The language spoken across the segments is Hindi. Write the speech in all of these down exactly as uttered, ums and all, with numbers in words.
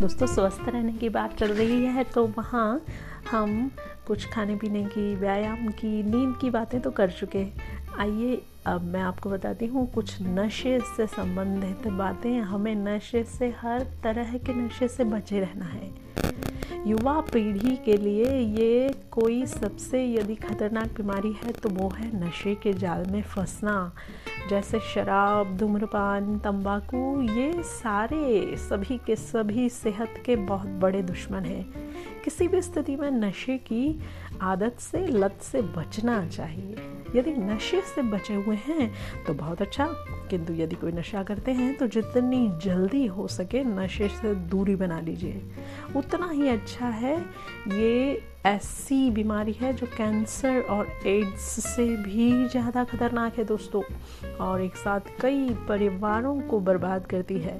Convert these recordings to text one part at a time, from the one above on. दोस्तों स्वस्थ रहने की बात चल रही है तो वहाँ हम कुछ खाने पीने की, व्यायाम की, नींद की बातें तो कर चुके। आइए अब मैं आपको बताती हूँ कुछ नशे से संबंधित बातें। हमें नशे से, हर तरह के नशे से बचे रहना है। युवा पीढ़ी के लिए ये कोई सबसे यदि खतरनाक बीमारी है तो वो है नशे के जाल में फंसना। जैसे शराब, धूम्रपान, तंबाकू, ये सारे सभी के सभी सेहत के बहुत बड़े दुश्मन हैं। किसी भी स्थिति में नशे की आदत से, लत से बचना चाहिए। यदि नशे से बचे हुए हैं तो बहुत अच्छा, किंतु यदि कोई नशा करते हैं तो जितनी जल्दी हो सके नशे से दूरी बना लीजिए, उतना ही अच्छा है। ये ऐसी बीमारी है जो कैंसर और एड्स से भी ज़्यादा खतरनाक है दोस्तों, और एक साथ कई परिवारों को बर्बाद करती है।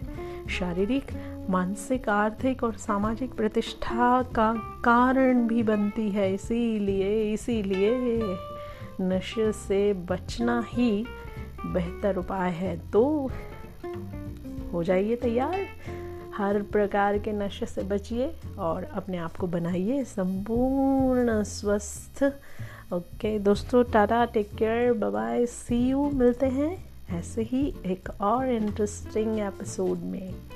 शारीरिक, मानसिक, आर्थिक और सामाजिक प्रतिष्ठा का कारण भी बनती है। इसीलिए इसीलिए नशे से बचना ही बेहतर उपाय है। तो हो जाइए तैयार, हर प्रकार के नशे से बचिए और अपने आप को बनाइए संपूर्ण स्वस्थ। ओके दोस्तों, tata, take care, bye bye, see you. मिलते हैं ऐसे ही एक और इंटरेस्टिंग एपिसोड में।